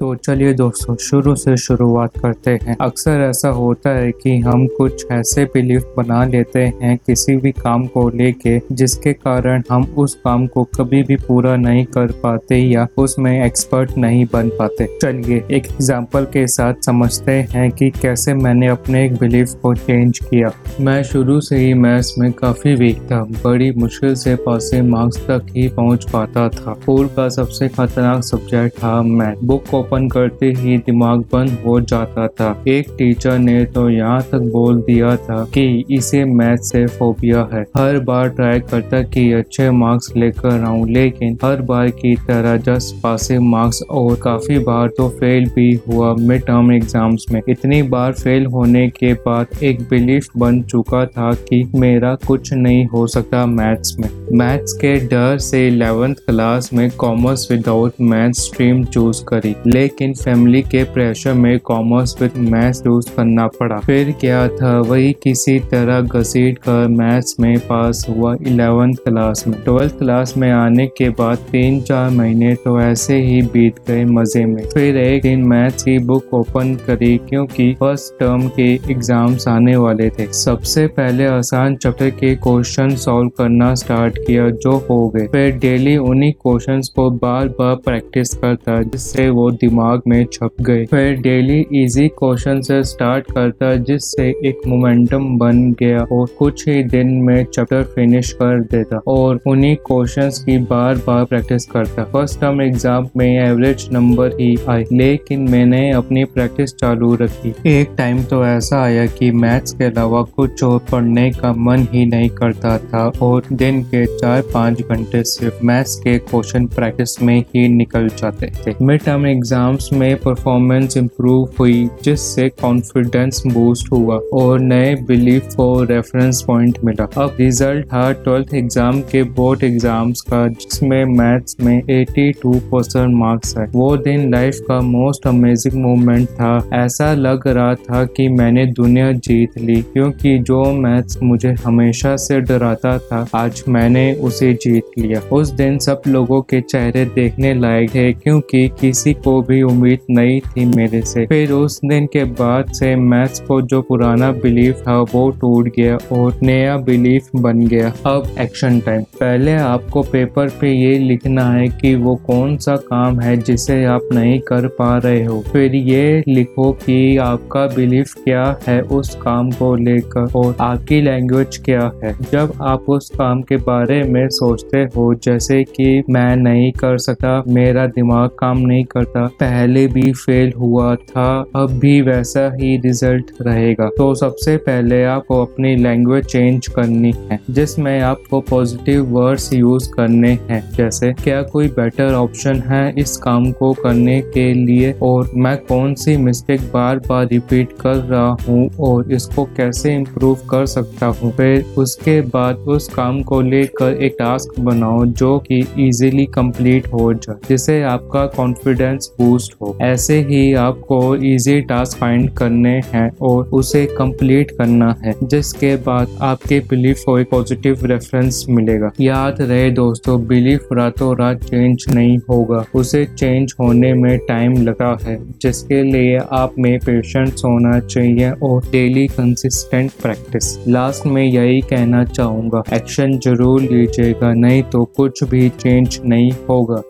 तो चलिए दोस्तों शुरू से शुरुआत करते हैं। अक्सर ऐसा होता है कि हम कुछ ऐसे बिलीफ बना लेते हैं किसी भी काम को लेके, जिसके कारण हम उस काम को कभी भी पूरा नहीं कर पाते या उसमें एक्सपर्ट नहीं बन पाते। चलिए एक एग्जांपल के साथ समझते हैं कि कैसे मैंने अपने एक बिलीफ को चेंज किया। मैं शुरू से ही मैथ्स में काफ़ी वीक था, बड़ी मुश्किल से पासिंग मार्क्स तक ही पहुँच पाता था। स्कूल का सबसे खतरनाक सब्जेक्ट था मैथ। बुक ओपन करते ही दिमाग बंद हो जाता था। एक टीचर ने तो यहाँ तक बोल दिया था कि इसे मैथ से फोबिया है। हर बार ट्राई करता कि अच्छे मार्क्स लेकर आऊँ, लेकिन हर बार की तरह जस्ट पासिंग मार्क्स, और काफी बार तो फेल भी हुआ मिड टर्म एग्जाम्स में। इतनी बार फेल होने के बाद एक बिलीफ बन चुका था कि मेरा कुछ नहीं हो सकता मैथ्स में। मैथ्स के डर से 11th क्लास में commerce without math stream choose करी, लेकिन फैमिली के प्रेशर में कॉमर्स विद मैथ्स चूज करना पड़ा। फिर क्या था, वही किसी तरह घसीट कर मैथ्स में पास हुआ 11th क्लास में। 12th क्लास में आने के बाद 3-4 महीने तो ऐसे ही बीत गए मजे में। फिर एक दिन मैथ्स की बुक ओपन करी, क्योंकि फर्स्ट टर्म के एग्जाम्स आने वाले थे। सबसे पहले आसान चैप्टर के क्वेश्चन सॉल्व करना स्टार्ट किया जो हो गए। फिर डेली उन्हीं क्वेश्चन को बार बार प्रैक्टिस करता, जिससे वो दिमाग में छप गए। फिर डेली इजी क्वेश्चन से स्टार्ट करता, जिससे एक मोमेंटम बन गया और कुछ ही दिन में चैप्टर फिनिश कर देता और उन्हीं क्वेश्चंस की बार बार प्रैक्टिस करता। फर्स्ट टर्म एग्जाम में एवरेज नंबर ही आए, लेकिन मैंने अपनी प्रैक्टिस चालू रखी। एक टाइम तो ऐसा आया कि मैथ्स के अलावा कुछ और पढ़ने का मन ही नहीं करता था और दिन के 4-5 घंटे सिर्फ मैथ्स के क्वेश्चन प्रैक्टिस में ही निकल जाते थे। मिड टर्म एग्जाम्स में परफॉर्मेंस इम्प्रूव हुई, जिससे कॉन्फिडेंस बूस्ट हुआ और नए बिलीफ को रेफरेंस पॉइंट मिला। अब रिजल्ट था 12th एग्जाम के बोर्ड एग्जाम्स का, जिसमें मैथ्स में 82% मार्क्स है। वो दिन लाइफ का मोस्ट अमेजिंग मोमेंट था। ऐसा लग रहा था कि मैंने दुनिया जीत ली, क्योंकि जो मैथ्स मुझे हमेशा से डराता था, आज मैंने उसे जीत लिया। उस दिन सब लोगों के चेहरे देखने लायक थे, क्योंकि किसी को भी उम्मीद नहीं थी मेरे से। फिर उस दिन के बाद से मैथ्स को जो पुराना बिलीफ था वो टूट गया और नया बिलीफ बन गया। अब एक्शन टाइम। पहले आपको पेपर पे ये लिखना है कि वो कौन सा काम है जिसे आप नहीं कर पा रहे हो। फिर ये लिखो कि आपका बिलीफ क्या है उस काम को लेकर और आपकी लैंग्वेज क्या है। जब आप उस काम के बारे में सोचते हो, जैसे कि मैं नहीं कर सकता, मेरा दिमाग काम नहीं करता, पहले भी फेल हुआ था, अब भी वैसा ही रिजल्ट रहेगा, तो सबसे पहले आपको अपनी लैंग्वेज चेंज करनी है, जिसमें आपको पॉजिटिव वर्ड्स यूज करने हैं, जैसे क्या कोई बेटर ऑप्शन है इस काम को करने के लिए, और मैं कौन सी मिस्टेक बार बार रिपीट कर रहा हूँ और इसको कैसे इम्प्रूव कर सकता हूँ। फिर उसके बाद उस काम को लेकर एक टास्क बनाओ जो कि इजीली कंप्लीट हो जाए, जिससे आपका कॉन्फिडेंस बूस्ट हो। ऐसे ही आपको इजी टास्क फाइंड करने हैं और उसे कंप्लीट करना है, जिसके बाद आपके बिलीफ को एक पॉजिटिव रेफरेंस मिलेगा। याद रहे दोस्तों, बिलीफ रातों रात चेंज नहीं होगा, उसे चेंज होने में टाइम लगा है, जिसके लिए आप में पेशेंस होना चाहिए और डेली कंसिस्टेंट प्रैक्टिस। लास्ट में यही कहना चाहूँगा, एक्शन जरूर लीजिएगा, नहीं तो कुछ भी चेंज नहीं होगा।